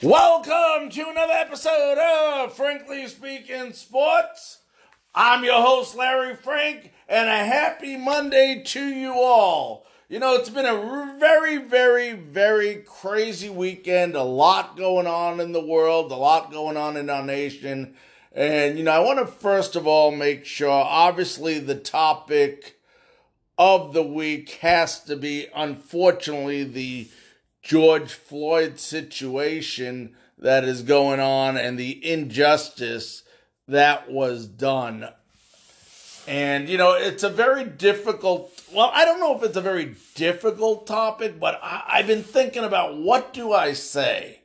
Welcome to another episode of Frankly Speaking Sports. I'm your host, Larry Frank, and a happy Monday to you all. You know, it's been a very, very, very crazy weekend. A lot going on in the world, a lot going on in our nation. And, you know, I want to first of all make sure, obviously, the topic of the week has to be, unfortunately, the George Floyd situation that is going on and the injustice that was done. And, you know, it's a very difficult, well, I don't know if it's a very difficult topic, but I've been thinking about what do I say?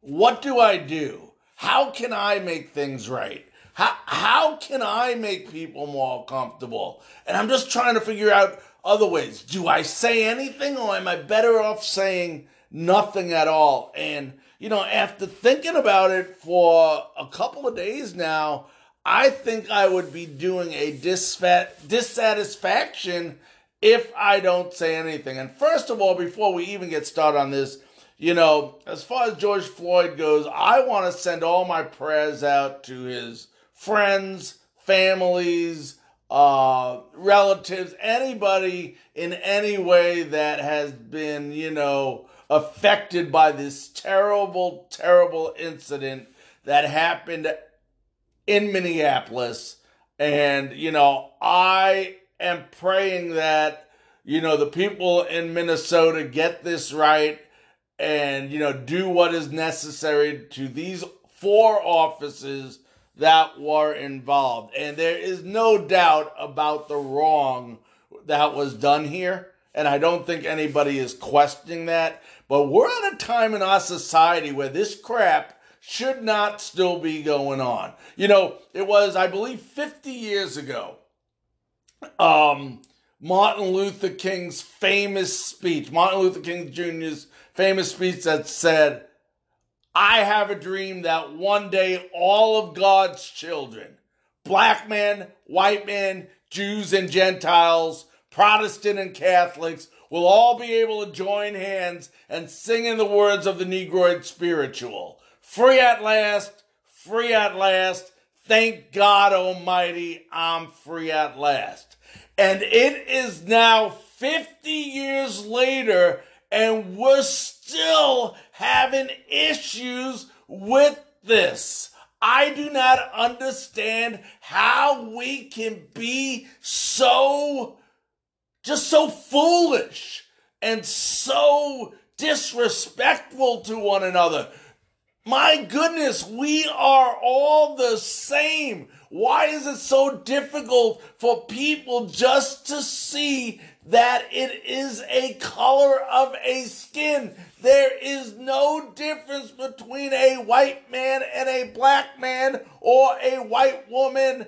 What do I do? How can I make things right? How can I make people more comfortable? And I'm just trying to figure out other ways. Do I say anything, or am I better off saying nothing at all? And, you know, after thinking about it for a couple of days now, I think I would be doing a dissatisfaction if I don't say anything. And first of all, before we even get started on this, you know, as far as George Floyd goes, I want to send all my prayers out to his friends, families, relatives, anybody in any way that has been, you know, affected by this terrible, terrible incident that happened in Minneapolis. And, you know, I am praying that, you know, the people in Minnesota get this right. And, you know, do what is necessary to these four officers that were involved. And there is no doubt about the wrong that was done here. And I don't think anybody is questioning that. But we're at a time in our society where this crap should not still be going on. You know, it was, I believe, 50 years ago, Martin Luther King's famous speech, Martin Luther King Jr.'s famous speech that said, I have a dream that one day all of God's children, black men, white men, Jews and Gentiles, Protestant and Catholics, will all be able to join hands and sing in the words of the Negroid spiritual. Free at last, free at last, thank God Almighty, I'm free at last. And it is now 50 years later, and we're still having issues with this. I do not understand how we can be so foolish and so disrespectful to one another. My goodness, we are all the same. Why is it so difficult for people just to see that it is a color of a skin? There is no difference between a white man and a black man, or a white woman,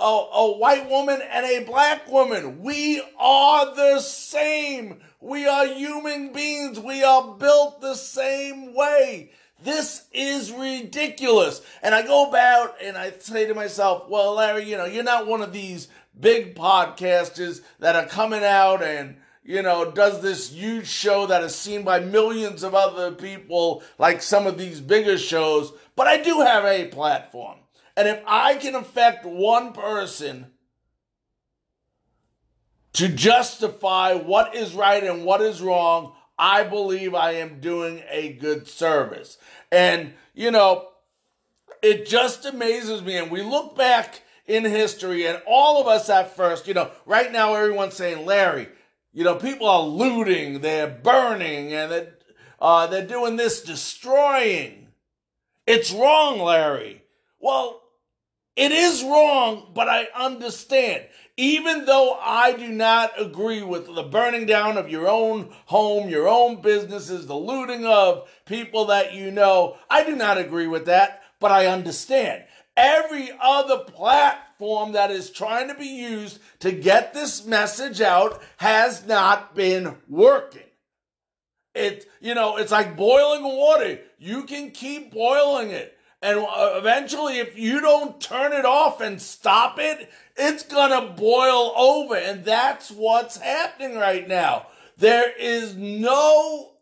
a white woman and a black woman. We are the same. We are human beings. We are built the same way. This is ridiculous. And I go about and I say to myself, well, Larry, you know, you're not one of these big podcasters that are coming out and, you know, does this huge show that is seen by millions of other people like some of these bigger shows. But I do have a platform. And if I can affect one person to justify what is right and what is wrong, I believe I am doing a good service. And, you know, it just amazes me. And we look back in history, and all of us at first, you know, right now everyone's saying, Larry, you know, people are looting, they're burning, and they're doing this, destroying. It's wrong, Larry. Well, it is wrong, but I understand. Even though I do not agree with the burning down of your own home, your own businesses, the looting of people that you know, I do not agree with that, but I understand. Every other platform that is trying to be used to get this message out has not been working. It's like boiling water. You can keep boiling it. And eventually, if you don't turn it off and stop it, it's going to boil over. And that's what's happening right now. There is no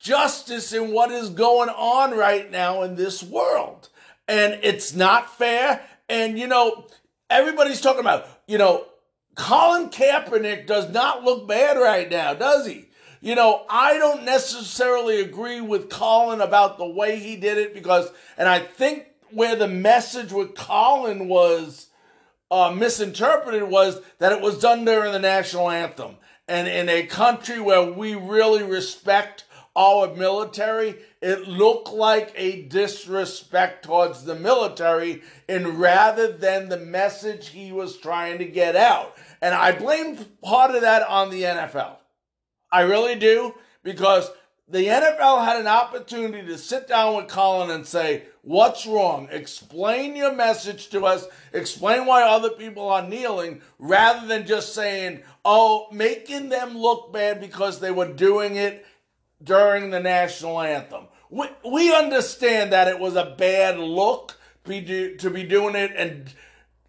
justice in what is going on right now in this world. And it's not fair. And, you know, everybody's talking about, you know, Colin Kaepernick does not look bad right now, does he? You know, I don't necessarily agree with Colin about the way he did it because, and I think where the message with Colin was misinterpreted was that it was done during the national anthem. And in a country where we really respect our military, it looked like a disrespect towards the military and rather than the message he was trying to get out. And I blame part of that on the NFL. I really do, because the NFL had an opportunity to sit down with Colin and say, what's wrong? Explain your message to us. Explain why other people are kneeling, rather than just saying, oh, making them look bad because they were doing it during the national anthem. We understand that it was a bad look to be doing it,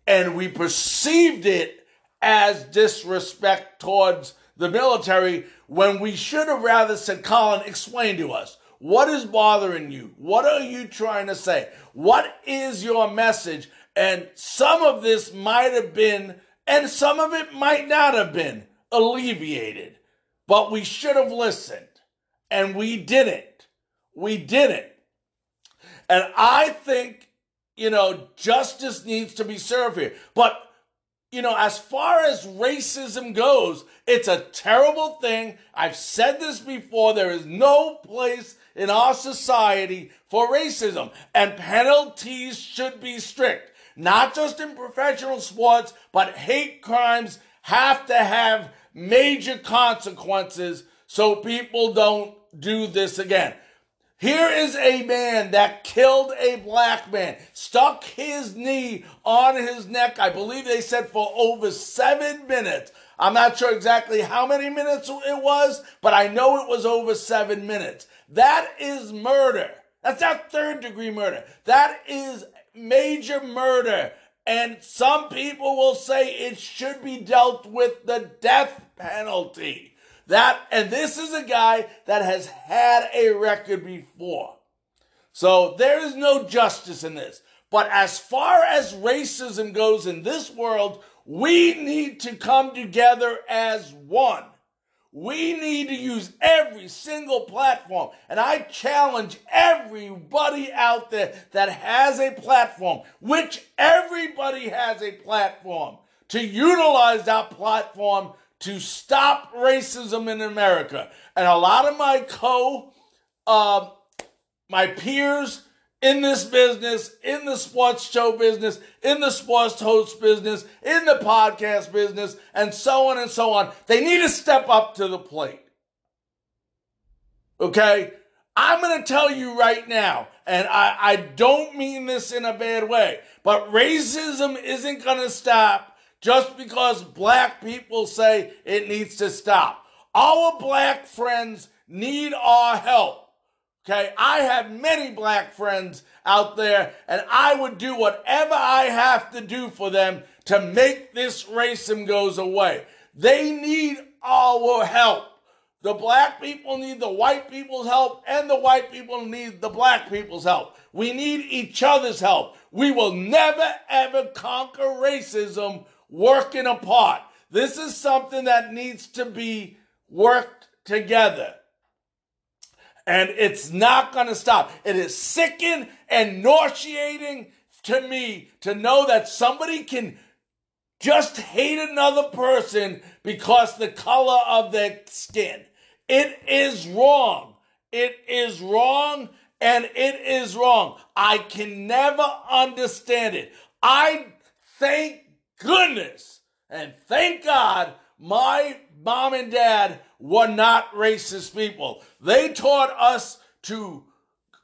and we perceived it as disrespect towards the military, when we should have rather said, Colin, explain to us, what is bothering you? What are you trying to say? What is your message? And some of this might have been, and some of it might not have been, alleviated. But we should have listened. And we didn't. We didn't. And I think, you know, justice needs to be served here. But you know, as far as racism goes, it's a terrible thing. I've said this before. There is no place in our society for racism. And penalties should be strict. Not just in professional sports, but hate crimes have to have major consequences so people don't do this again. Here is a man that killed a black man, stuck his knee on his neck, I believe they said for over 7 minutes. I'm not sure exactly how many minutes it was, but I know it was over 7 minutes. That is murder. That's not third-degree murder. That is major murder. And some people will say it should be dealt with the death penalty. And this is a guy that has had a record before. So there is no justice in this. But as far as racism goes in this world, we need to come together as one. We need to use every single platform. And I challenge everybody out there that has a platform, which everybody has a platform, to utilize that platform to stop racism in America. And a lot of my my peers in this business, in the sports show business, in the sports host business, in the podcast business, and so on, they need to step up to the plate. Okay? I'm going to tell you right now, and I don't mean this in a bad way, but racism isn't going to stop just because black people say it needs to stop. Our black friends need our help, okay? I have many black friends out there, and I would do whatever I have to do for them to make this racism goes away. They need our help. The black people need the white people's help, and the white people need the black people's help. We need each other's help. We will never, ever conquer racism working apart. This is something that needs to be worked together. And it's not going to stop. It is sickening and nauseating to me to know that somebody can just hate another person because the color of their skin. It is wrong. It is wrong, and it is wrong. I can never understand it. I think goodness and thank God my mom and dad were not racist people. They taught us to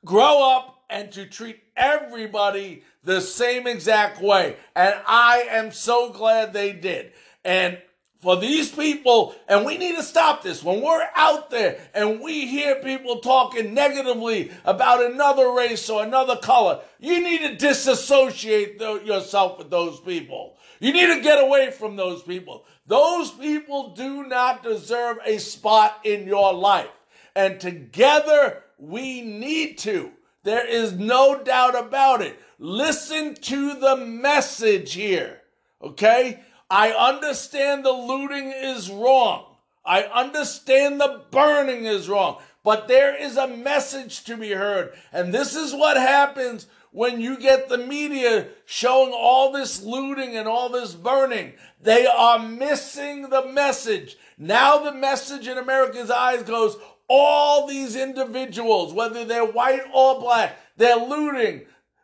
grow up and to treat everybody the same exact way, and I am so glad they did. And for these people, and we need to stop this. When we're out there and we hear people talking negatively about another race or another color, you need to disassociate yourself with those people. You need to get away from those people. Those people do not deserve a spot in your life. And together we need to. There is no doubt about it. Listen to the message here, okay? I understand the looting is wrong. I understand the burning is wrong. But there is a message to be heard. And this is what happens when you get the media showing all this looting and all this burning. They are missing the message. Now the message in America's eyes goes, all these individuals, whether they're white or black, they're looting.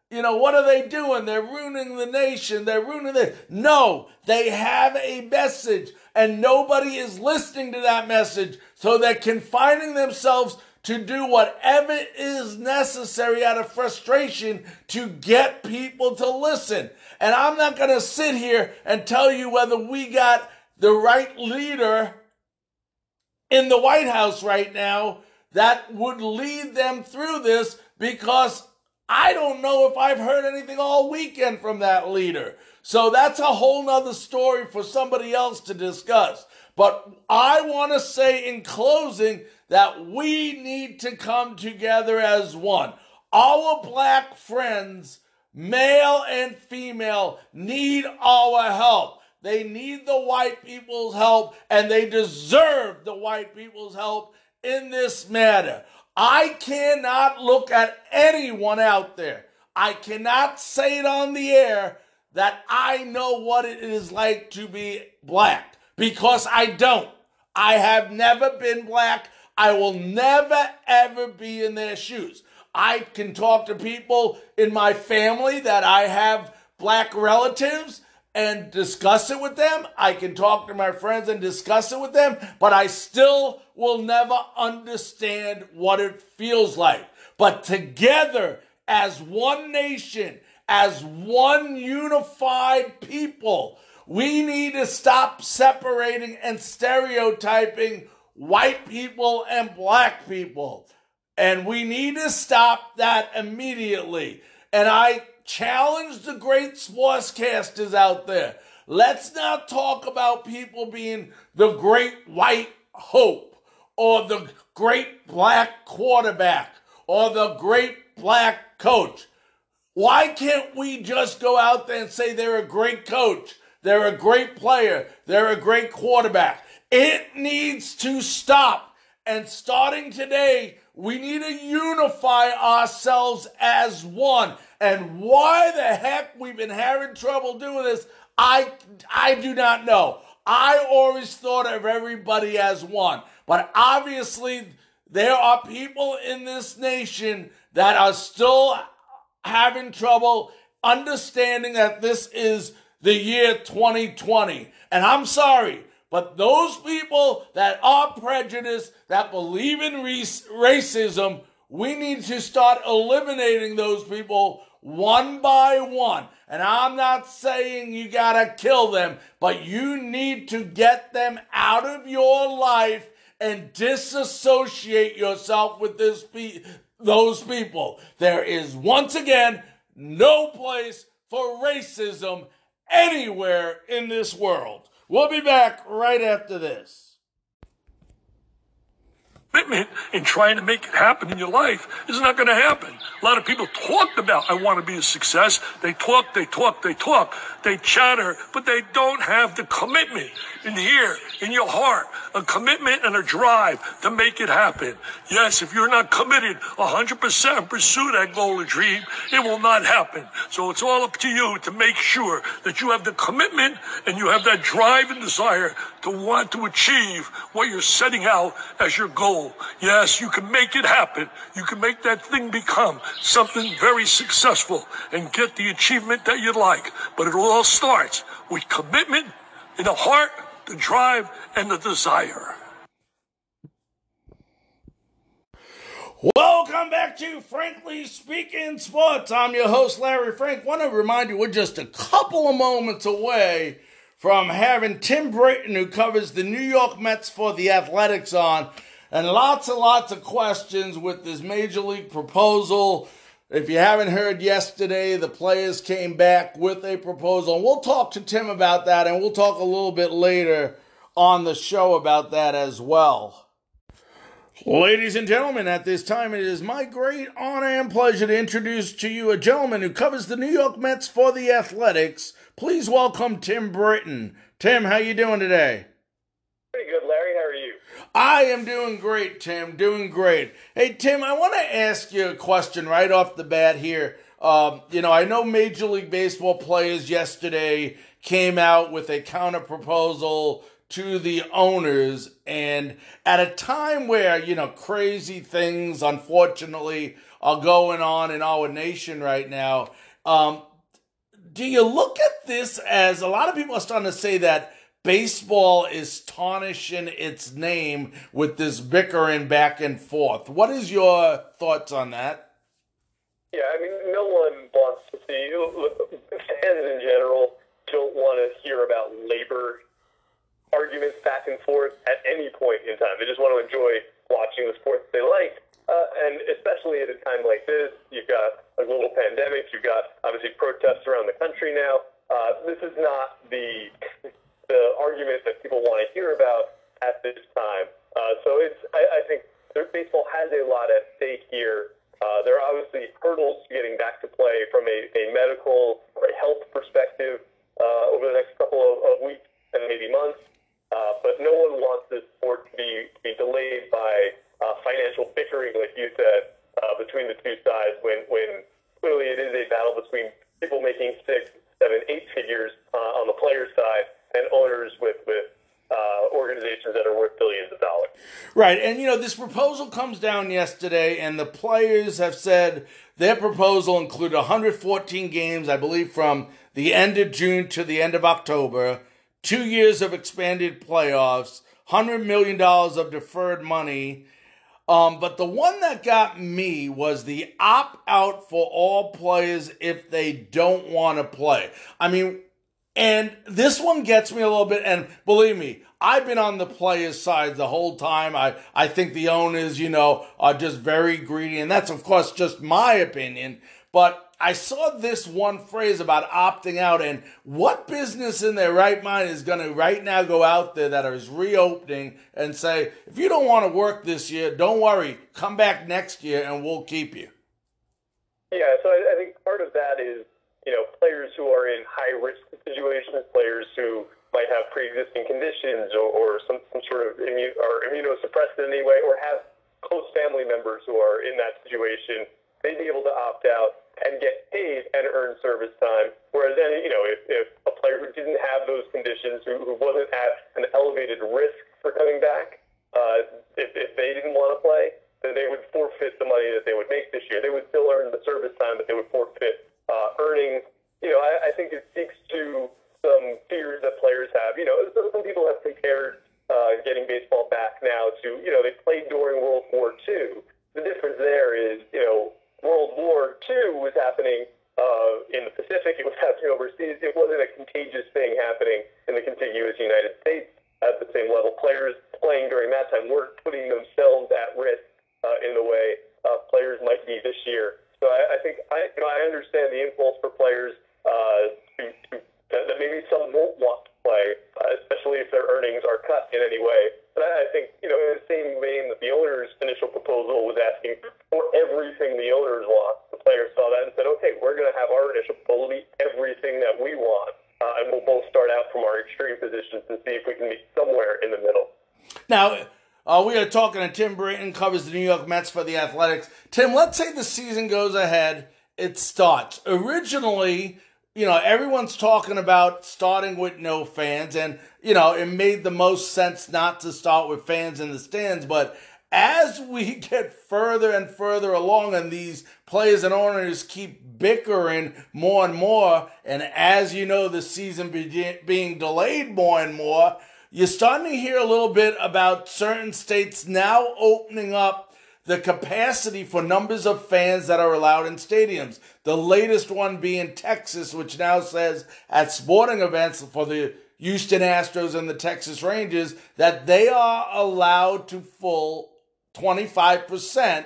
You know, what are they doing? They're ruining the nation. They're ruining this. No, they have a message, and nobody is listening to that message. So they're confining themselves to do whatever is necessary out of frustration to get people to listen. And I'm not going to sit here and tell you whether we got the right leader in the White House right now that would lead them through this, because I don't know if I've heard anything all weekend from that leader. So that's a whole nother story for somebody else to discuss. But I want to say in closing that we need to come together as one. Our black friends, male and female, need our help. They need the white people's help, and they deserve the white people's help in this matter. I cannot look at anyone out there. I cannot say it on the air that I know what it is like to be black, because I don't. I have never been black. I will never, ever be in their shoes. I can talk to people in my family that I have black relatives and discuss it with them. I can talk to my friends and discuss it with them, but I still will never understand what it feels like. But together, as one nation, as one unified people, we need to stop separating and stereotyping white people and black people. And we need to stop that immediately. And I challenge the great sportscasters out there. Let's not talk about people being the great white hope or the great black quarterback or the great black coach. Why can't we just go out there and say they're a great coach, they're a great player, they're a great quarterback? It needs to stop. And starting today, we need to unify ourselves as one. And why the heck we've been having trouble doing this, I do not know. I always thought of everybody as one. But obviously, there are people in this nation that are still having trouble understanding that this is the year 2020. And I'm sorry, but those people that are prejudiced, that believe in racism, we need to start eliminating those people one by one. And I'm not saying you gotta kill them, but you need to get them out of your life and disassociate yourself with those people. There is, once again, no place for racism anywhere in this world. We'll be back right after this. Commitment and trying to make it happen in your life is not going to happen. A lot of people talked about, I want to be a success. They talk. They chatter, but they don't have the commitment in here, in your heart, a commitment and a drive to make it happen. Yes, if you're not committed 100% pursue that goal or dream, it will not happen. So it's all up to you to make sure that you have the commitment and you have that drive and desire to want to achieve what you're setting out as your goal. Yes, you can make it happen. You can make that thing become something very successful and get the achievement that you'd like. But it all starts with commitment in the heart, the drive, and the desire. Welcome back to Frankly Speaking Sports. I'm your host, Larry Frank. I want to remind you, we're just a couple of moments away from having Tim Britton, who covers the New York Mets for the Athletics, on. And lots of questions with this Major League proposal. If you haven't heard, yesterday the players came back with a proposal. And we'll talk to Tim about that, and we'll talk a little bit later on the show about that as well. Ladies and gentlemen, at this time it is my great honor and pleasure to introduce to you a gentleman who covers the New York Mets for the Athletics. Please welcome Tim Britton. Tim, how you doing today? Pretty good, Larry. How are you? I am doing great, Tim. Doing great. Hey, Tim, I want to ask you a question right off the bat here. I know Major League Baseball players yesterday came out with a counter-proposal to the owners, and at a time where, crazy things, unfortunately, are going on in our nation right now, do you look at this as, a lot of people are starting to say that baseball is tarnishing its name with this bickering back and forth? What is your thoughts on that? Yeah, no one wants to see, fans in general don't want to hear about labor arguments back and forth at any point in time. They just want to enjoy watching the sports they like. And especially at a time like this, you've got a global pandemic, you've got obviously protests around the country now. This is not the argument that people want to hear about at this time. I think baseball has a lot at stake here. There are obviously hurdles to getting back to play from a medical or a health perspective over the next couple of weeks and maybe months. But no one wants this sport to be delayed by financial bickering, like you said, between the two sides, when clearly it is a battle between people making 6, 7, 8 figures on the player side and owners with organizations that are worth billions of dollars. Right, and this proposal comes down yesterday, and the players have said their proposal included 114 games, I believe, from the end of June to the end of October, 2 years of expanded playoffs, $100 million of deferred money. But the one that got me was the opt-out for all players if they don't want to play. And this one gets me a little bit, and believe me, I've been on the players' side the whole time. I think the owners, are just very greedy, and that's, of course, just my opinion. But I saw this one phrase about opting out, and what business in their right mind is going to right now go out there that is reopening and say, if you don't want to work this year, don't worry, come back next year and we'll keep you? Yeah, so I think part of that is, players who are in high-risk situations, players who might have pre-existing conditions or some sort of immunosuppressed in any way, or have close family members who are in that situation, they'd be able to opt out and get paid and earn service time. Whereas then, if a player who didn't have those conditions, who wasn't at an elevated risk for coming back, if they didn't want to play, then they would forfeit the money that they would make this year. They would still earn the service time, but they would forfeit earnings. I think it speaks to some fears that players have. Some people have compared getting baseball back now to, they played during World War II. The difference there is, World War II was happening in the Pacific. It was happening overseas. It wasn't a contagious thing happening in the contiguous United States at the same level. Players playing during that time weren't putting themselves at risk in the way players might be this year. So I think I understand the impulse for players that maybe some won't want to play, especially if their earnings are cut in any way. But I think, in the same vein that the owner's initial proposal was asking for everything the owners want, the players saw that and said, okay, we're going to have our initial proposal be everything that we want, and we'll both start out from our extreme positions and see if we can meet somewhere in the middle. Now, we are talking to Tim Britton, covers the New York Mets for the Athletics. Tim, let's say the season goes ahead, it starts. Originally, everyone's talking about starting with no fans, and, it made the most sense not to start with fans in the stands. But as we get further and further along and these players and owners keep bickering more and more, and as the season being delayed more and more, you're starting to hear a little bit about certain states now opening up the capacity for numbers of fans that are allowed in stadiums. The latest one being Texas, which now says at sporting events for the Houston Astros and the Texas Rangers that they are allowed to fill 25%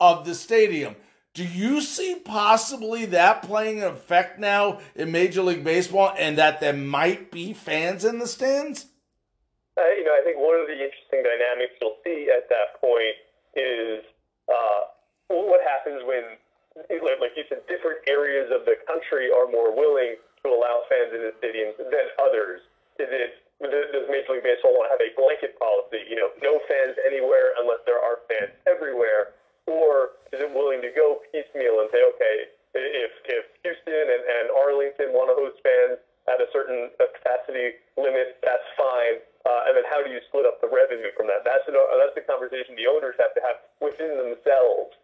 of the stadium. Do you see possibly that playing an effect now in Major League Baseball and that there might be fans in the stands? I think one of the interesting dynamics you'll see at that point is what happens when, like you said, different areas of the country are more willing to allow fans in the stadiums than others. Does Major League Baseball want to have a blanket policy, no fans anywhere unless there are fans everywhere? Or is it willing to go piecemeal and say, okay, if Houston and Arlington want to host fans at a certain capacity limit, that's fine. And then how do you split up the revenue from that? That's the conversation the owners have to have within themselves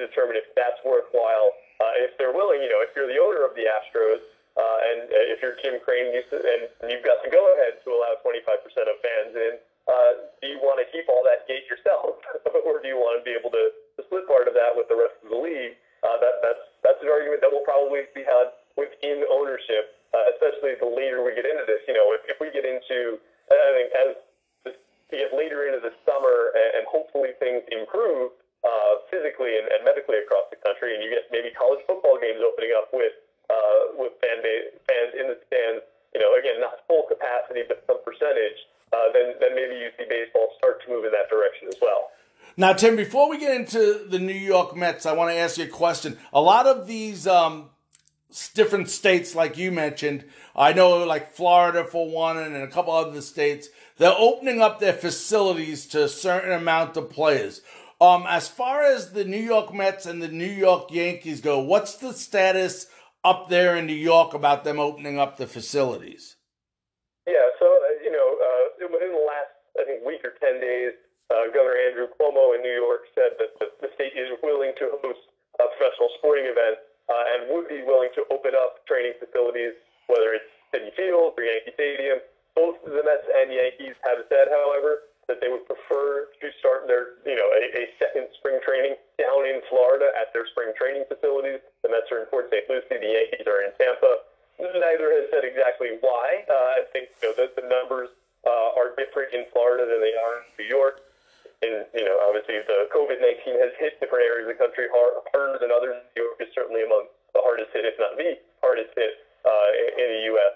to determine if that's worthwhile. If they're willing, if you're the owner of the Astros, and if you're Jim Crane and you've got to go ahead to allow 25% of fans in, do you want to keep all that gate yourself, or do you want to be able to split part of that with the rest of the league? That's an argument that will probably be had within ownership, especially the later we get into this. If we get into, to get later into the summer and hopefully things improve physically and medically across the country, and you get maybe college football games opening up with fans in the stands, again, not full capacity, but some percentage, then maybe you see baseball start to move in that direction as well. Now, Tim, before we get into the New York Mets, I want to ask you a question. A lot of these different states, like you mentioned, I know like Florida for one and a couple other states, they're opening up their facilities to a certain amount of players. As far as the New York Mets and the New York Yankees go, what's the status up there in New York about them opening up the facilities? Yeah, so, within the last, week or 10 days, Governor Andrew Cuomo in New York said that the state is willing to host a professional sporting event and would be willing to open up training facilities, whether it's City Field or Yankee Stadium. Both the Mets and Yankees have said, however, that they would prefer to start their, a second spring training down in Florida at their spring training facilities. The Mets are in Port St. Lucie, the Yankees are in Tampa. Neither has said exactly why. I think that the numbers are different in Florida than they are in New York. And, obviously the COVID-19 has hit different areas of the country harder than others. New York is certainly among the hardest hit, if not the hardest hit in the U.S.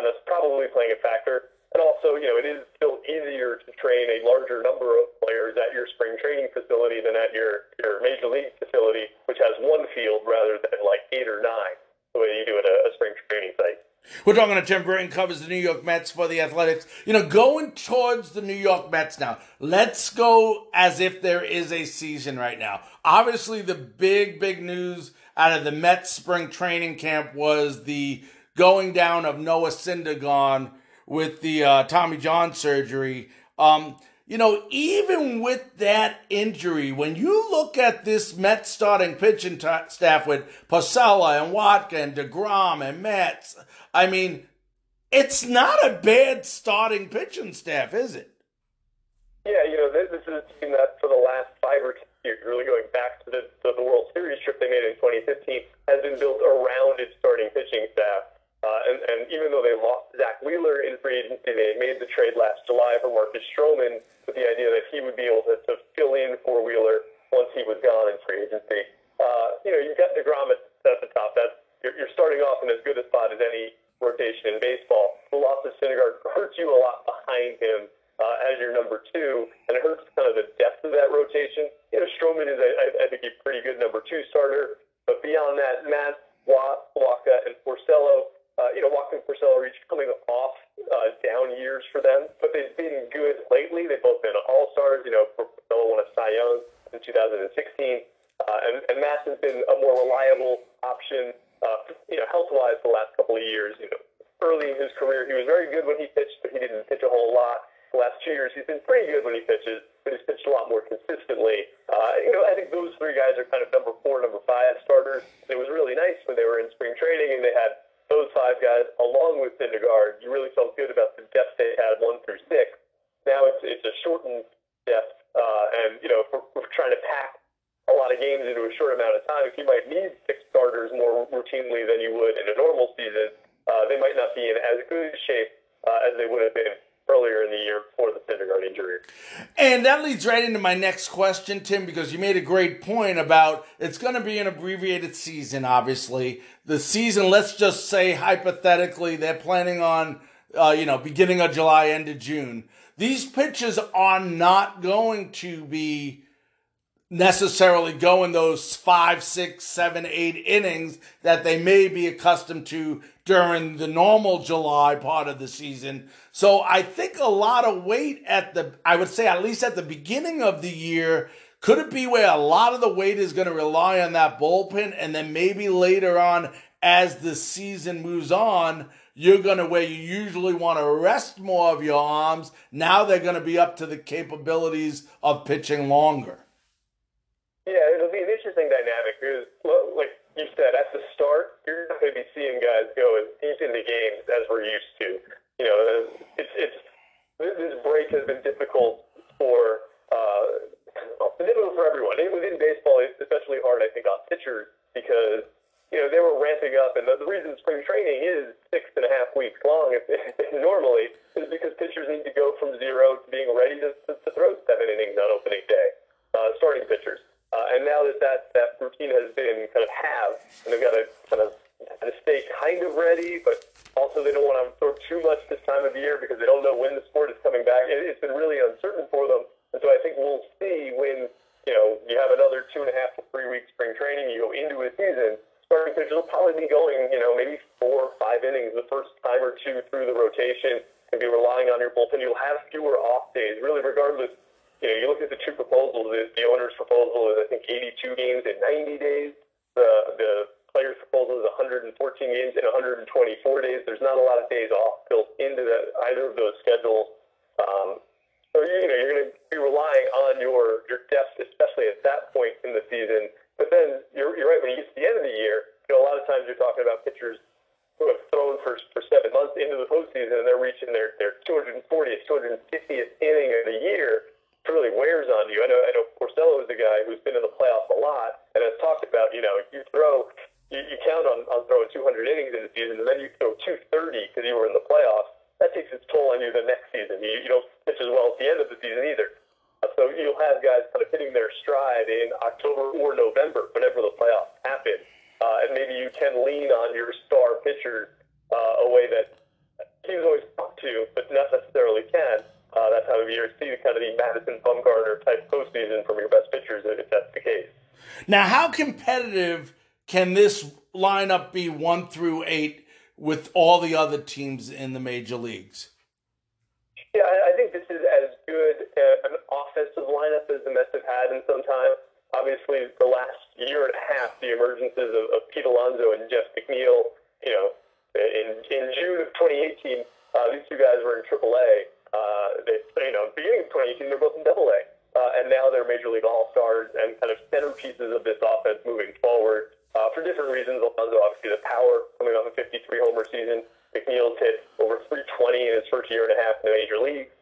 And that's probably playing a factor. And also, it is still easier to train a larger number of players at your spring training facility than at your major league facility, which has one field rather than like 8 or 9, the way you do at a spring training site. We're talking to Tim Britton, covers the New York Mets for the Athletics. Going towards the New York Mets now, let's go as if there is a season right now. Obviously, the big news out of the Mets spring training camp was the going down of Noah Syndergaard with the Tommy John surgery. Even with that injury, when you look at this Mets starting pitching staff with Porcello and Watkins, DeGrom and Mets, it's not a bad starting pitching staff, is it? Yeah, this is a team that for the last 5 or 10 years, really going back to the World Series trip they made in 2015, has been built around its starting pitching staff. And even though they lost Zach Wheeler in free agency, they made the trade last July for Marcus Stroman with the idea that he would be able to fill in for Wheeler once he was gone in free agency. You've got DeGrom at the top. You're starting off in as good a spot as any rotation in baseball. The loss of Syndergaard hurts you a lot behind him as your number 2, and it hurts kind of the depth of that rotation. Stroman is, I think, a pretty good number 2 starter. But beyond that, Matt, Waka, and Porcello, Watkins, Porcello, each coming off down years for them, but they've been good lately. They've both been all-stars. Porcello won a Cy Young in 2016, and Mass has been a more reliable option, health-wise the last couple of years. Early in his career, he was very good when he pitched, but he didn't pitch a whole lot. The last 2 years, he's been pretty good when he pitches, but he's pitched a lot more consistently. I think those 3 guys are kind of number 4, number 5 starters. It was really nice when they were in spring training and they had those 5 guys, along with Syndergaard. You really felt good about the depth they had 1 through 6. Now it's a shortened depth, and if we're trying to pack a lot of games into a short amount of time, if you might need 6 starters more routinely than you would in a normal season, they might not be in as good shape as they would have been earlier in the year before the Syndergaard injury. And that leads right into my next question, Tim, because you made a great point about it's going to be an abbreviated season, obviously. The season, let's just say hypothetically, they're planning on, beginning of July, end of June. These pitches are not going to be necessarily going those 5, 6, 7, 8 innings that they may be accustomed to during the normal July part of the season. So I think a lot of weight at the beginning of the year, could it be where a lot of the weight is going to rely on that bullpen, and then maybe later on as the season moves on, where you usually want to rest more of your arms, now they're going to be up to the capabilities of pitching longer? Yeah, it'll be an interesting dynamic because, like you said, at the start, you're not going to be seeing guys go as deep into games as we're used to. You know, this break has been difficult for everyone. Within baseball, it's especially hard, I think, on pitchers because, they were ramping up. And the reason spring training is 6.5 weeks long normally is because pitchers need to go from zero to being ready to throw 7 innings on opening day, starting pitchers. And now that routine has been kind of halved, and they've got to stay kind of ready, but also they don't want to throw too much this time of year because they don't know when the sport is coming back. It's been really uncertain for them, and so I think we'll see when you have another 2.5 to 3 weeks spring training, you go into a season, starting pitchers will probably be going maybe 4 or 5 innings the first time or two through the rotation, and be relying on your bullpen. You'll have fewer off days, really, regardless. You look at the two proposals. The owner's proposal is, I think, 82 games in 90 days. The player's proposal is 114 games in 124 days. There's not a lot of days off built into either of those schedules. So you're going to be relying on your depth, especially at that point in the season. But then you're right. When you get to the end of the year, a lot of times you're talking about pitchers who have thrown for 7 months into the postseason, and they're reaching their 240th, 250th inning of the year. Really wears on you. I know Porcello is a guy who's been in the playoffs a lot and has talked about, you count on throwing 200 innings in the season, and then you throw 230 because you were in the playoffs. That takes its toll on you the next season. You don't pitch as well at the end of the season either. So you'll have guys kind of hitting their stride in October or November, whenever the playoffs happen. And maybe you can lean on your star pitchers a way that teams always talk to, but not necessarily can. That time of year, see kind of the Madison Bumgarner type postseason from your best pitchers, if that's the case. Now, how competitive can this lineup be 1 through 8 with all the other teams in the major leagues? Yeah, I think this is as good an offensive lineup as the Mets have had in some time. Obviously, the last year and a half, the emergences of Pete Alonso and Jeff McNeil, in June of 2018, these two guys were in AAA. Beginning of 2018, they're both in AA, and now they're Major League All-Stars and kind of centerpieces of this offense moving forward for different reasons. Alonso, obviously, the power coming off a 53-homer season. McNeil's hit over 320 in his first year and a half in the Major League.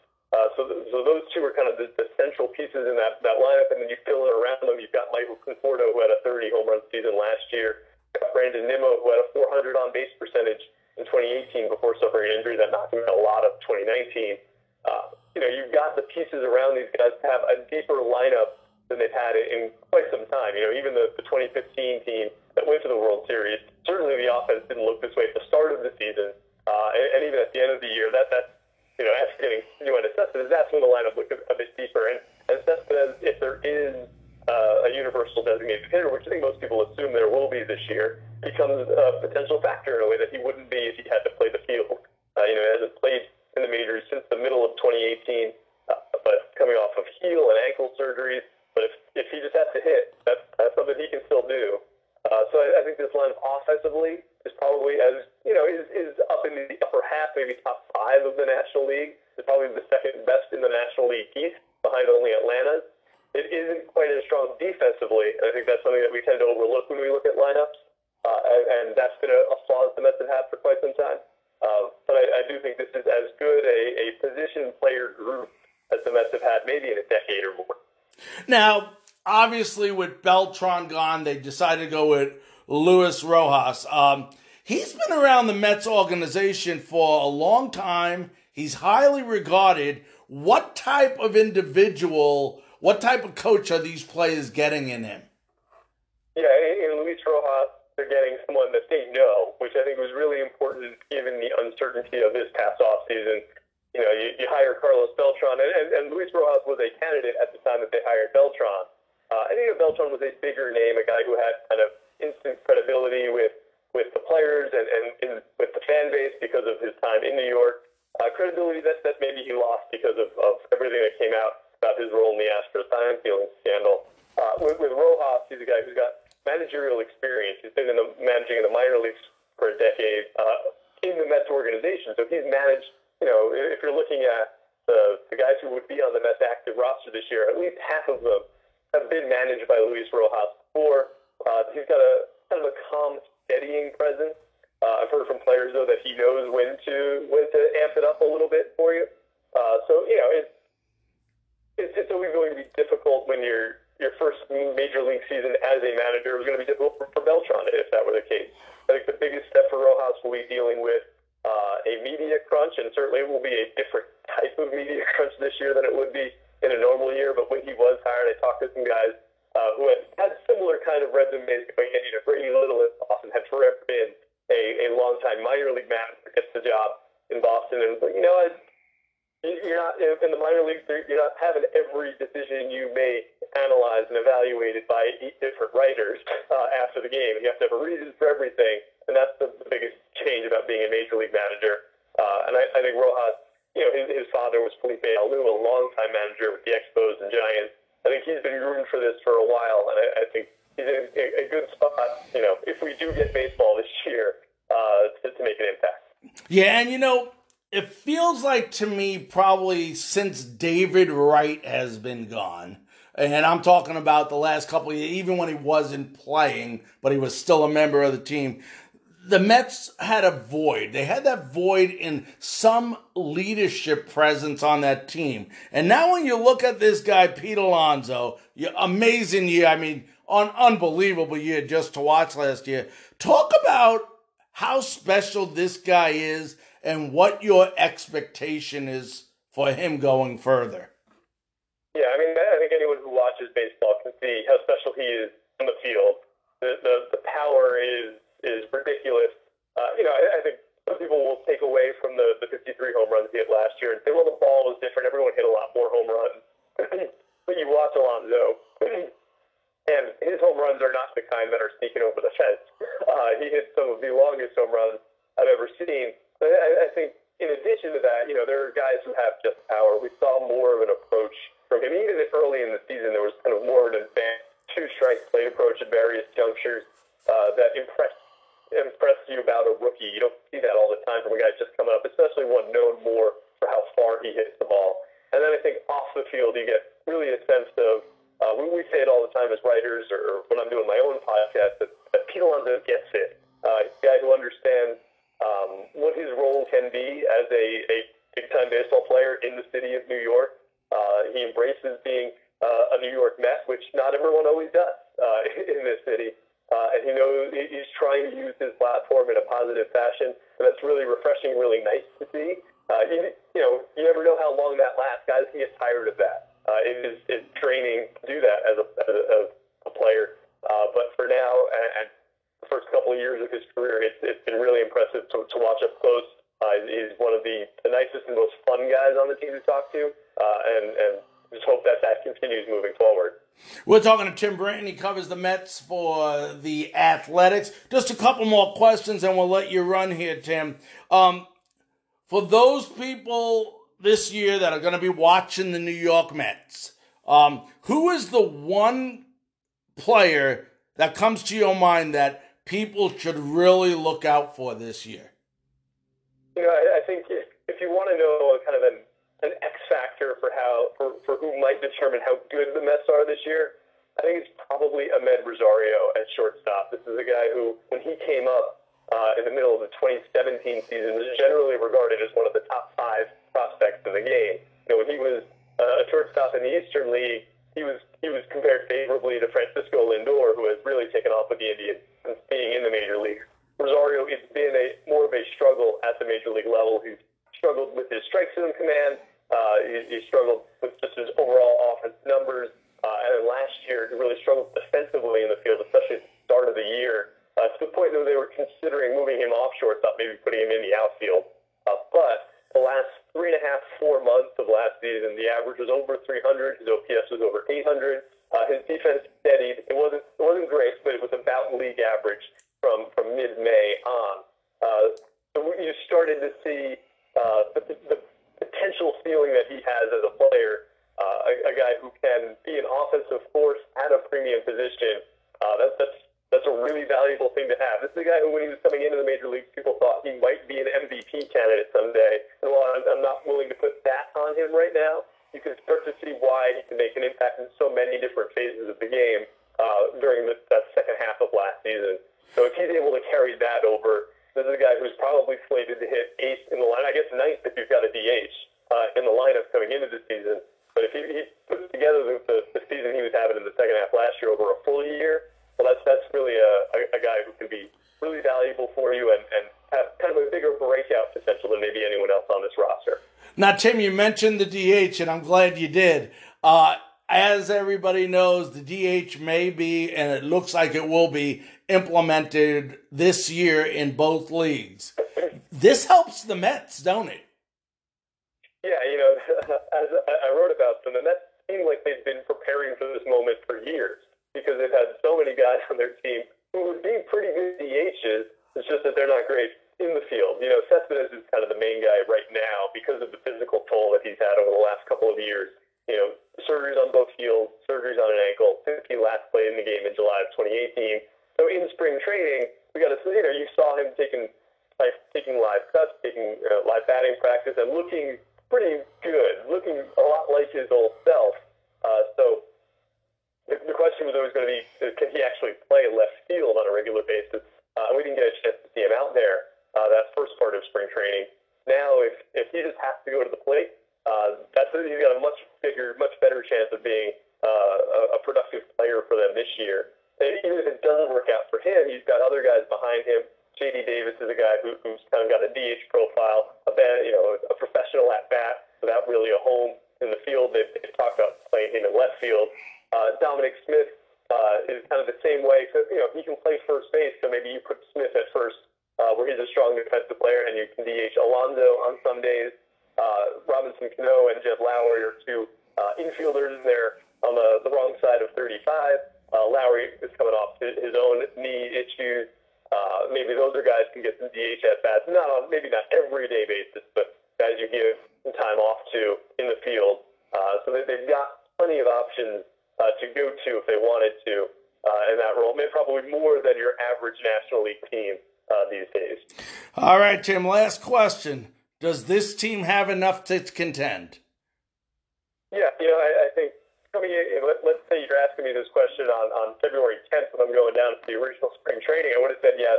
So those two are kind of the central pieces in that lineup, and then you fill it around them. You've got Michael Conforto, who had a 30-home run season last year. You've got Brandon Nimmo, who had a 400 on-base percentage in 2018 before suffering an injury that knocked him out a lot of 2019. You've got the pieces around these guys to have a deeper lineup than they've had in quite some time. Even the 2015 team that went to the World Series, certainly the offense didn't look this way at the start of the season, and even at the end of the year. After getting Yoan Cepeda, that's when the lineup looked a bit deeper. And Cepeda, if there is a universal designated hitter, which I think most people assume there will be this year, becomes a potential factor in a way that he wouldn't be if he had to play the field. He hasn't played in the majors since the middle of 2018, but coming off of heel and ankle surgeries. But if he just has to hit, that's something he can still do. So I think this line offensively is probably is up in the upper half, maybe top 5 of the National League. It's probably the second best in the National League East, behind only Atlanta. It isn't quite as strong defensively, and I think that's something that we tend to overlook when we look at lineups. And that's been a flaw that the Mets have had for quite some time. But I do think this is as good a position player group as the Mets have had maybe in a decade or more. Now, obviously with Beltran gone, they decided to go with Luis Rojas. He's been around the Mets organization for a long time. He's highly regarded. What type of individual, what type of coach are these players getting in him? Yeah, in Luis Rojas, they're getting someone that they know, which I think was really important given the uncertainty of this past offseason. You know, you hire Carlos Beltran, and Luis Rojas was a candidate at the time that they hired Beltran. I think Beltran was a bigger name, a guy who had kind of instant credibility with the players and with the fan base because of his time in New York. Credibility that maybe he lost because of everything that came out about his role in the Astros sign stealing scandal. With Rojas, he's a guy who's got managerial experience. He's been managing in the minor leagues for a decade in the Mets organization. So he's managed, you know, if you're looking at the guys who would be on the Mets active roster this year, at least half of them have been managed by Luis Rojas before. He's got a kind of a calm, steadying presence. I've heard from players though that he knows when to amp it up a little bit for you. So you know, it's always going to be difficult when your first major league season as a manager was going to be difficult for Beltran if that were the case. I think the biggest step for Rojas will be dealing with a media crunch, and certainly it will be a different type of media crunch this year than it would be in a normal year. But when he was hired, I talked to some guys who had similar kind of resumes going in. You know, Brady Little in Boston had forever been a longtime minor league manager, gets the job in Boston, and you know, you're not in the minor leagues. You're not having every decision you make analyzed and evaluated by 8 different writers after the game. You have to have a reason for everything, and that's the biggest change about being a major league manager. And I think Rojas, you know, his father was Felipe Alou, a longtime manager with the Expos and Giants. I think he's been rooting for this for a while, and I think he's in a good spot, you know, if we do get baseball this year to make an impact. Yeah, and, you know, it feels like to me probably since David Wright has been gone, and I'm talking about the last couple of years, even when he wasn't playing, but he was still a member of the team, the Mets had a void. They had that void in some leadership presence on that team. And now when you look at this guy, Pete Alonso, amazing year. I mean, an unbelievable year just to watch last year. Talk about how special this guy is and what your expectation is for him going further. Yeah, I mean, I think anyone who watches baseball can see how special he is on the field. The power is ridiculous. You know, I think some people will take away from the 53 home runs he hit last year and say, well, the ball was different. Everyone hit a lot more home runs. But you watch Alonso, and his home runs are not the kind that are sneaking over the fence. He hit some of the longest home runs I've ever seen. But I think in addition to that, you know, there are guys who have just power. We saw more of an approach from him. Even early in the season, there was kind of more of an advanced two-strike plate approach at various junctures that impressed you about a rookie. You don't see that all the time from a guy just coming up, especially one known more for how far he hits the ball. And then I think off the field, you get really a sense of, we say it all the time as writers or when I'm doing my own podcast, that Pete Alonso gets it. He's a guy who understands what his role can be as a big-time baseball player in the city of New York. He embraces being a New York Met, which not everyone always does in this city. And he knows he's trying to use his platform in a positive fashion, and that's really refreshing, really nice to see. You know, you never know how long that lasts. Guys can get tired of that. It's draining to do that as a player. But for now, and the first couple of years of his career, it's been really impressive to watch up close. He's one of the nicest and most fun guys on the team to talk to, and just hope that continues moving forward. We're talking to Tim Britton. He covers the Mets for the Athletics. Just a couple more questions, and we'll let you run here, Tim. For those people this year that are going to be watching the New York Mets, who is the one player that comes to your mind that people should really look out for this year? You know, I think if you want to know kind of an X factor for who might determine how good the Mets are this year, I think it's probably Amed Rosario at shortstop. This is a guy who, when he came up in the middle of the 2017 season, was generally regarded as one of the top 5 prospects in the game. You know, when he was a shortstop in the Eastern League, he was compared favorably to Francisco Lindor, who has really taken off with the Indians since being in the major leagues. Rosario, it's been more of a struggle at the major league level. He's struggled with his strikeout in command. He struggled with just his overall offense numbers. And then last year, he really struggled defensively in the field, especially at the start of the year, to the point that they were considering moving him off shortstop, maybe putting him in the outfield. But the last 3.5, 4 months of last season, the average was over 300. His OPS was over 800. His defense steadied. It wasn't great, but it was about league average from mid-May on. So you started to see the potential ceiling that he has as a player, a guy who can be an offensive force at a premium position. That's a really valuable thing to have. This is a guy who, when he was coming into the major leagues, people thought he might be an MVP candidate someday. And while I'm not willing to put that on him right now, you can start to see why he can make an impact in so many different phases of the game during that second half of last season. So if he's able to carry that over, this is a guy who's probably slated to hit eighth in the line. I guess ninth if you've got a DH in the lineup coming into the season. But if he puts together the season he was having in the second half last year over a full year, well, that's really a guy who can be really valuable for you and have kind of a bigger breakout potential than maybe anyone else on this roster. Now, Tim, you mentioned the DH, and I'm glad you did. As everybody knows, the DH may be, and it looks like it will be, implemented this year in both leagues. This helps the Mets, don't it? Yeah, you know, as I wrote about them, the Mets seem like they've been preparing for this moment for years because they've had so many guys on their team who would be pretty good DHs. It's just that they're not great in the field. You know, Cespedes is kind of the main guy right now because of the physical toll that he's had over the last couple of years. You know, surgeries on both heels, surgeries on an ankle. Since he last played in the game in July of 2018. So in spring training, you saw him taking live cuts, taking live batting practice, and looking pretty good, looking a lot like his old self. So the question was always going to be, can he actually play left field on a regular basis? We didn't get a chance to see him out there that first part of spring training. Now, if he just has to go to the plate, he's got a much better chance of being a productive player for them this year. And even if it doesn't work out for him, he's got other guys behind him. JD Davis is a guy who's kind of got a DH profile, a professional at bat without really a home in the field. They've talked about playing him in left field. Dominic Smith is kind of the same way. So, you know, he can play first base, so maybe you put Smith at first, where he's a strong defensive player, and you can DH Alonso on some days. Robinson Cano and Jed Lowry are two infielders there on the wrong side of 35. Lowry is coming off his own knee issues. Maybe those are guys who can get some DH at bats. Maybe not everyday basis, but guys you give some time off to in the field. So they've got plenty of options to go to if they wanted to in that role. Maybe probably more than your average National League team these days. All right, Tim, last question. Does this team have enough to contend? Yeah, you know, I think coming in, let's say you're asking me this question on February 10th when I'm going down to the original spring training, I would have said yes.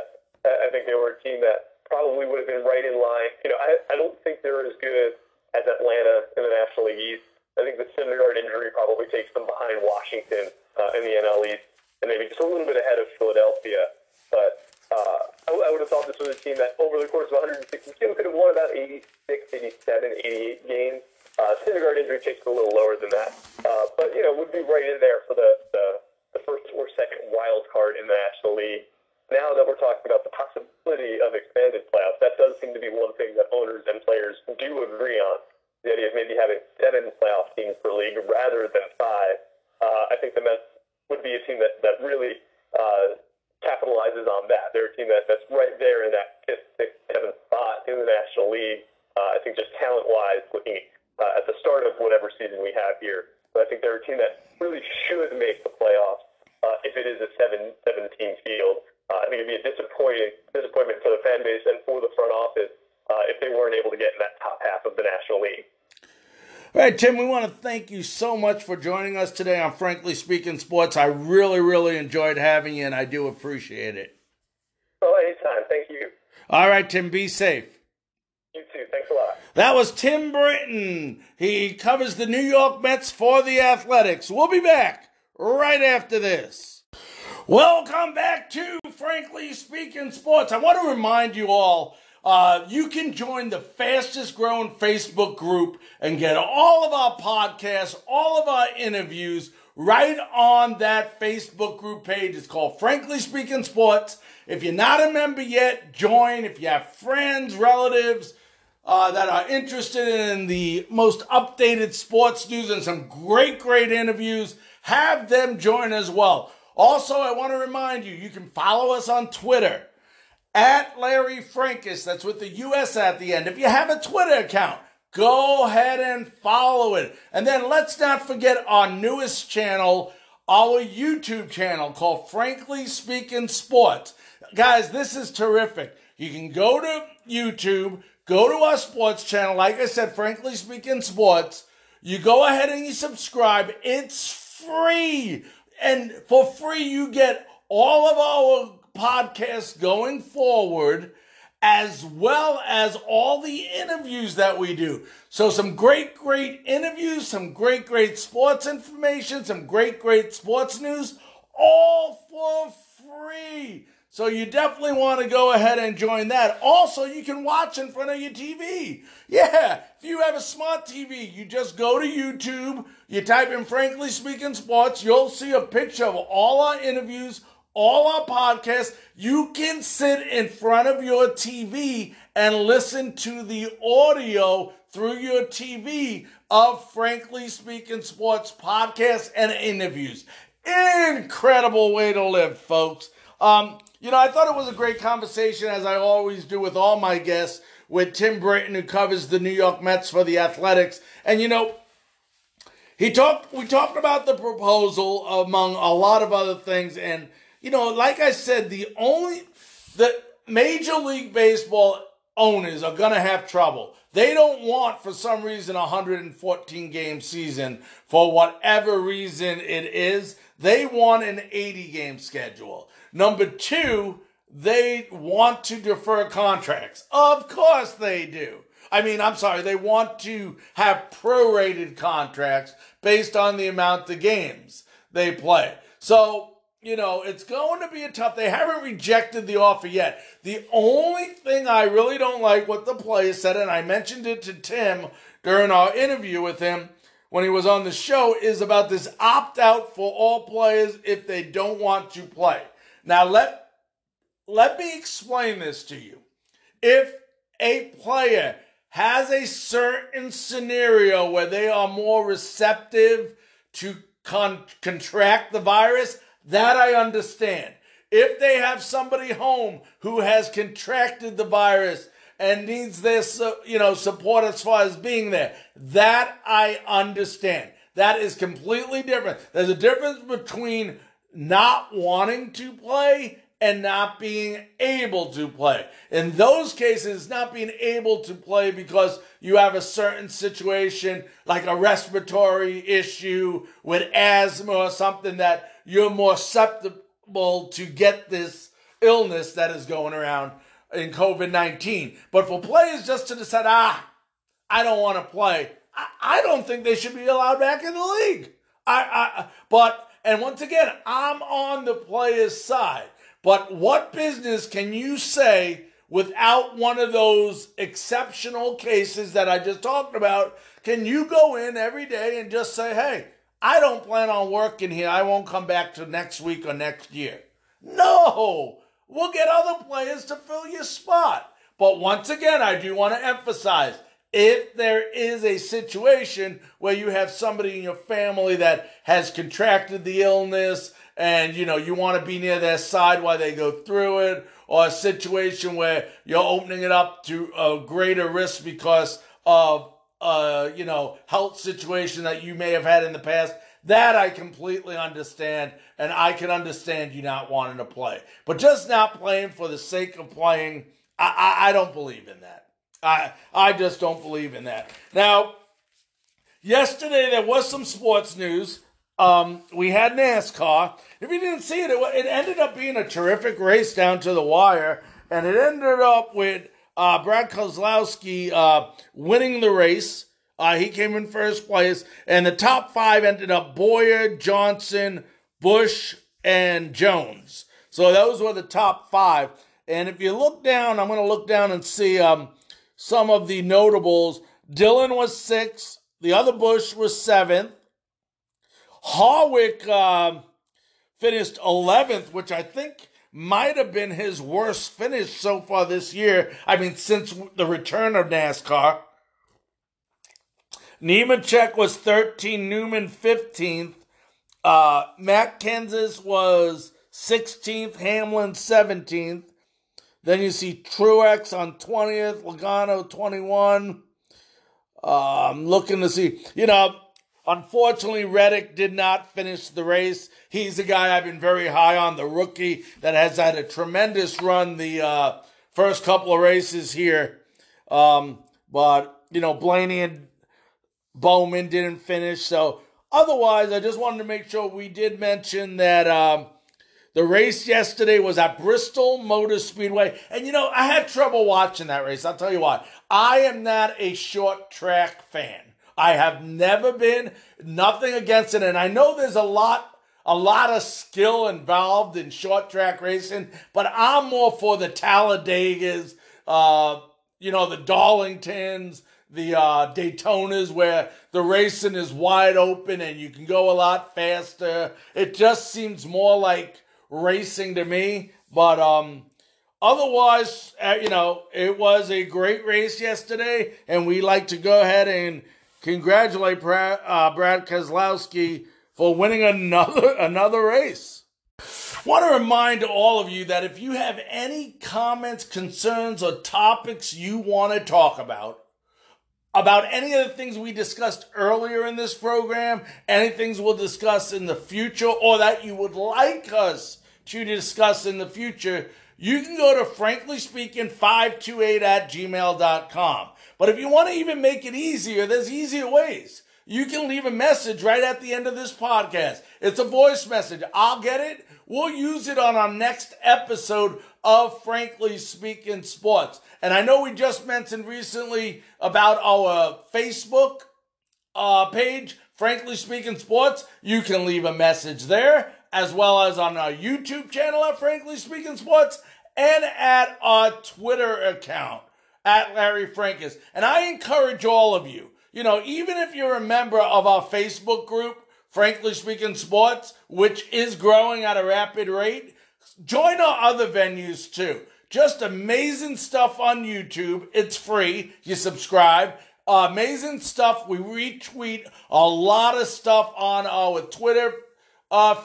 I think they were a team that probably would have been right in line. You know, I don't think they're as good as Atlanta in the National League East. I think the Syndergaard injury probably takes them behind Washington in the NL East and maybe just a little bit ahead of Philadelphia. But I would have thought this was a team that over the course of 162 could have won about 86, 87, 88 games. Syndergaard injury takes it a little lower than that. But, you know, would be right in there for the first or second wild card in the National League. Now that we're talking about the possibility of expanded playoffs, that does seem to be one thing that owners and players do agree on, the idea of maybe having 7 playoff teams per league rather than 5. I think the Mets would be a team that really capitalizes on that. They're a team that's right there in that 5th, 6th, 7th spot in the National League. I think just talent-wise, looking at the start of whatever season we have here, but I think they're a team that really should make the playoffs if it is a 7-team field. I think it'd be a disappointment for the fan base and for the front office if they weren't able to get in that top half of the National League. All right, Tim, we want to thank you so much for joining us today on Frankly Speaking Sports. I really, really enjoyed having you, and I do appreciate it. Well, anytime. Thank you. All right, Tim, be safe. You too. Thanks a lot. That was Tim Britton. He covers the New York Mets for the Athletics. We'll be back right after this. Welcome back to Frankly Speaking Sports. I want to remind you all You can join the fastest growing Facebook group and get all of our podcasts, all of our interviews right on that Facebook group page. It's called Frankly Speaking Sports. If you're not a member yet, join. If you have friends, relatives that are interested in the most updated sports news and some great, great interviews, have them join as well. Also, I want to remind you, you can follow us on Twitter at Larry Frankus. That's with the US at the end. If you have a Twitter account, go ahead and follow it. And then let's not forget our newest channel, our YouTube channel called Frankly Speaking Sports. Guys, this is terrific. You can go to YouTube, go to our sports channel. Like I said, Frankly Speaking Sports. You go ahead and you subscribe. It's free. And for free, you get all of our podcasts going forward, as well as all the interviews that we do. So some great, great interviews, some great, great sports information, some great, great sports news, all for free. So you definitely want to go ahead and join that. Also, you can watch in front of your TV. Yeah, if you have a smart TV, you just go to YouTube, you type in Frankly Speaking Sports, you'll see a picture of all our interviews, all our podcasts. You can sit in front of your TV and listen to the audio through your TV of Frankly Speaking Sports podcasts and interviews. Incredible way to live, folks. You know, I thought it was a great conversation, as I always do with all my guests, with Tim Britton, who covers the New York Mets for the Athletics. And, you know, we talked about the proposal among a lot of other things. And, you know, like I said, the Major League Baseball owners are going to have trouble. They don't want, for some reason, a 114-game season for whatever reason it is. They want an 80-game schedule. Number two, they want to defer contracts. Of course they do. They want to have prorated contracts based on the amount the games they play. So, you know, it's going to be a tough. They haven't rejected the offer yet. The only thing I really don't like what the players said, and I mentioned it to Tim during our interview with him, when he was on the show, is about this opt-out for all players if they don't want to play. Now, let me explain this to you. If a player has a certain scenario where they are more receptive to contract the virus, that I understand. If they have somebody home who has contracted the virus and needs their, support as far as being there, that I understand. That is completely different. There's a difference between not wanting to play and not being able to play. In those cases, not being able to play because you have a certain situation, like a respiratory issue with asthma or something, that you're more susceptible to get this illness that is going around in COVID-19. But for players just to decide, I don't want to play, I don't think they should be allowed back in the league. And once again, I'm on the player's side. But what business can you say without one of those exceptional cases that I just talked about? Can you go in every day and just say, hey, I don't plan on working here. I won't come back till next week or next year. No, we'll get other players to fill your spot. But once again, I do want to emphasize, if there is a situation where you have somebody in your family that has contracted the illness, and, you know, you want to be near their side while they go through it, or a situation where you're opening it up to a greater risk because of, health situation that you may have had in the past, that I completely understand, and I can understand you not wanting to play. But just not playing for the sake of playing, I don't believe in that. I just don't believe in that. Now, yesterday there was some sports news. We had NASCAR. If you didn't see it, it ended up being a terrific race down to the wire, and it ended up with Brad Keselowski winning the race. He came in first place, and the top five ended up Boyer, Johnson, Busch, and Jones. So those were the top five. And if you look down, I'm going to look down and see some of the notables. Dillon was 6th. The other Bush was 7th. Harwick finished 11th, which I think might have been his worst finish so far this year. I mean, since the return of NASCAR. Nemechek was 13th. Newman 15th. Matt Kenseth was 16th. Hamlin 17th. Then you see Truex on 20th. Logano 21. I'm looking to see. You know, unfortunately, Reddick did not finish the race. He's a guy I've been very high on, the rookie that has had a tremendous run the first couple of races here. But, you know, Blaney and Bowman didn't finish. So, otherwise, I just wanted to make sure we did mention that the race yesterday was at Bristol Motor Speedway. And, you know, I had trouble watching that race. I'll tell you why. I am not a short track fan. I have never been, nothing against it. And I know there's a lot of skill involved in short track racing, but I'm more for the Talladegas, you know, the Darlingtons, the Daytonas, where the racing is wide open and you can go a lot faster. It just seems more like racing to me. But otherwise, you know, it was a great race yesterday, and we like to go ahead and congratulate Brad Keselowski for winning another race. Want to remind all of you that if you have any comments, concerns, or topics you want to talk about any of the things we discussed earlier in this program, any things we'll discuss in the future, or that you would like us to discuss in the future, you can go to franklyspeaking528@gmail.com. But if you want to even make it easier, there's easier ways. You can leave a message right at the end of this podcast. It's a voice message. I'll get it. We'll use it on our next episode of Frankly Speaking Sports. And I know we just mentioned recently about our Facebook page, Frankly Speaking Sports. You can leave a message there, as well as on our YouTube channel at Frankly Speaking Sports and at our Twitter account at Larry Frankus. And I encourage all of you, you know, even if you're a member of our Facebook group, Frankly Speaking Sports, which is growing at a rapid rate, join our other venues too. Just amazing stuff on YouTube. It's free. You subscribe. Amazing stuff. We retweet a lot of stuff on our Twitter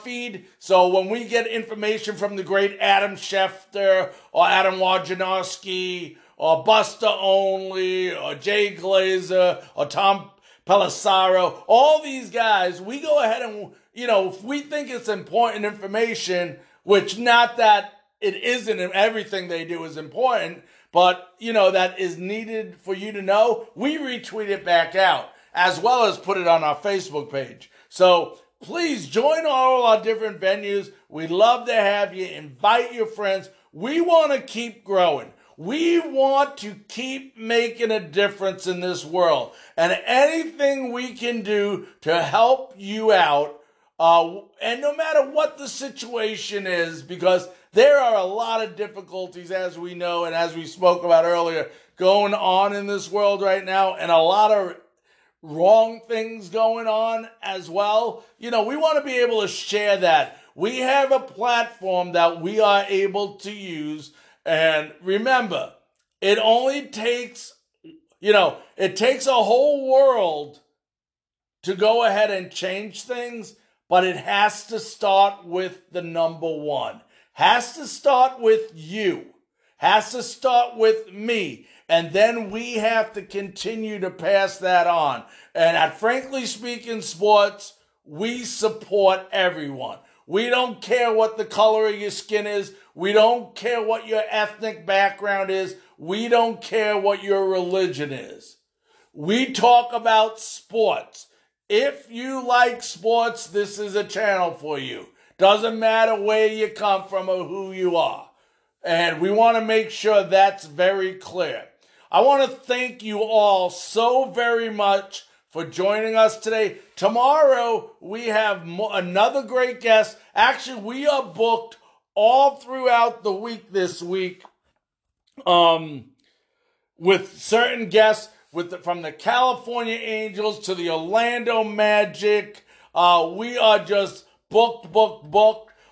feed. So when we get information from the great Adam Schefter or Adam Wojnarowski or Buster Only or Jay Glazer or Tom Pelissaro, all these guys, we go ahead and, you know, if we think it's important information, which not that it isn't and everything they do is important, but, you know, that is needed for you to know, we retweet it back out as well as put it on our Facebook page. So please join all our different venues. We'd love to have you. Invite your friends. We want to keep growing. We want to keep making a difference in this world. And anything we can do to help you out, and no matter what the situation is, because there are a lot of difficulties, as we know and as we spoke about earlier, going on in this world right now, and a lot of wrong things going on as well. You know, we want to be able to share that. We have a platform that we are able to use. And remember, it only takes, you know, it takes a whole world to go ahead and change things, but it has to start with the number one. Has to start with you. Has to start with me. And then we have to continue to pass that on. And at Frankly Speaking Sports, we support everyone. We don't care what the color of your skin is. We don't care what your ethnic background is. We don't care what your religion is. We talk about sports. If you like sports, this is a channel for you. Doesn't matter where you come from or who you are. And we want to make sure that's very clear. I want to thank you all so very much for joining us today. Tomorrow, we have another great guest. Actually, we are booked all throughout the week this week with certain guests from the California Angels to the Orlando Magic. We are just booked.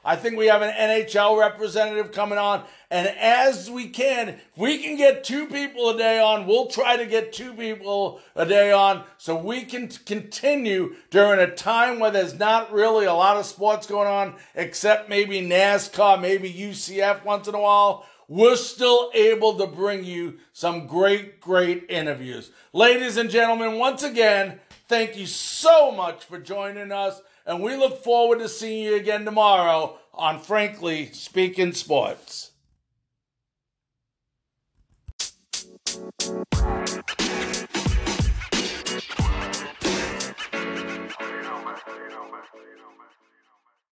I think we have an NHL representative coming on. And as we can, if we can get two people a day on, we'll try to get two people a day on so we can continue during a time where there's not really a lot of sports going on, except maybe NASCAR, maybe UCF once in a while. We're still able to bring you some great, great interviews. Ladies and gentlemen, once again, thank you so much for joining us. And we look forward to seeing you again tomorrow on Frankly Speaking Sports.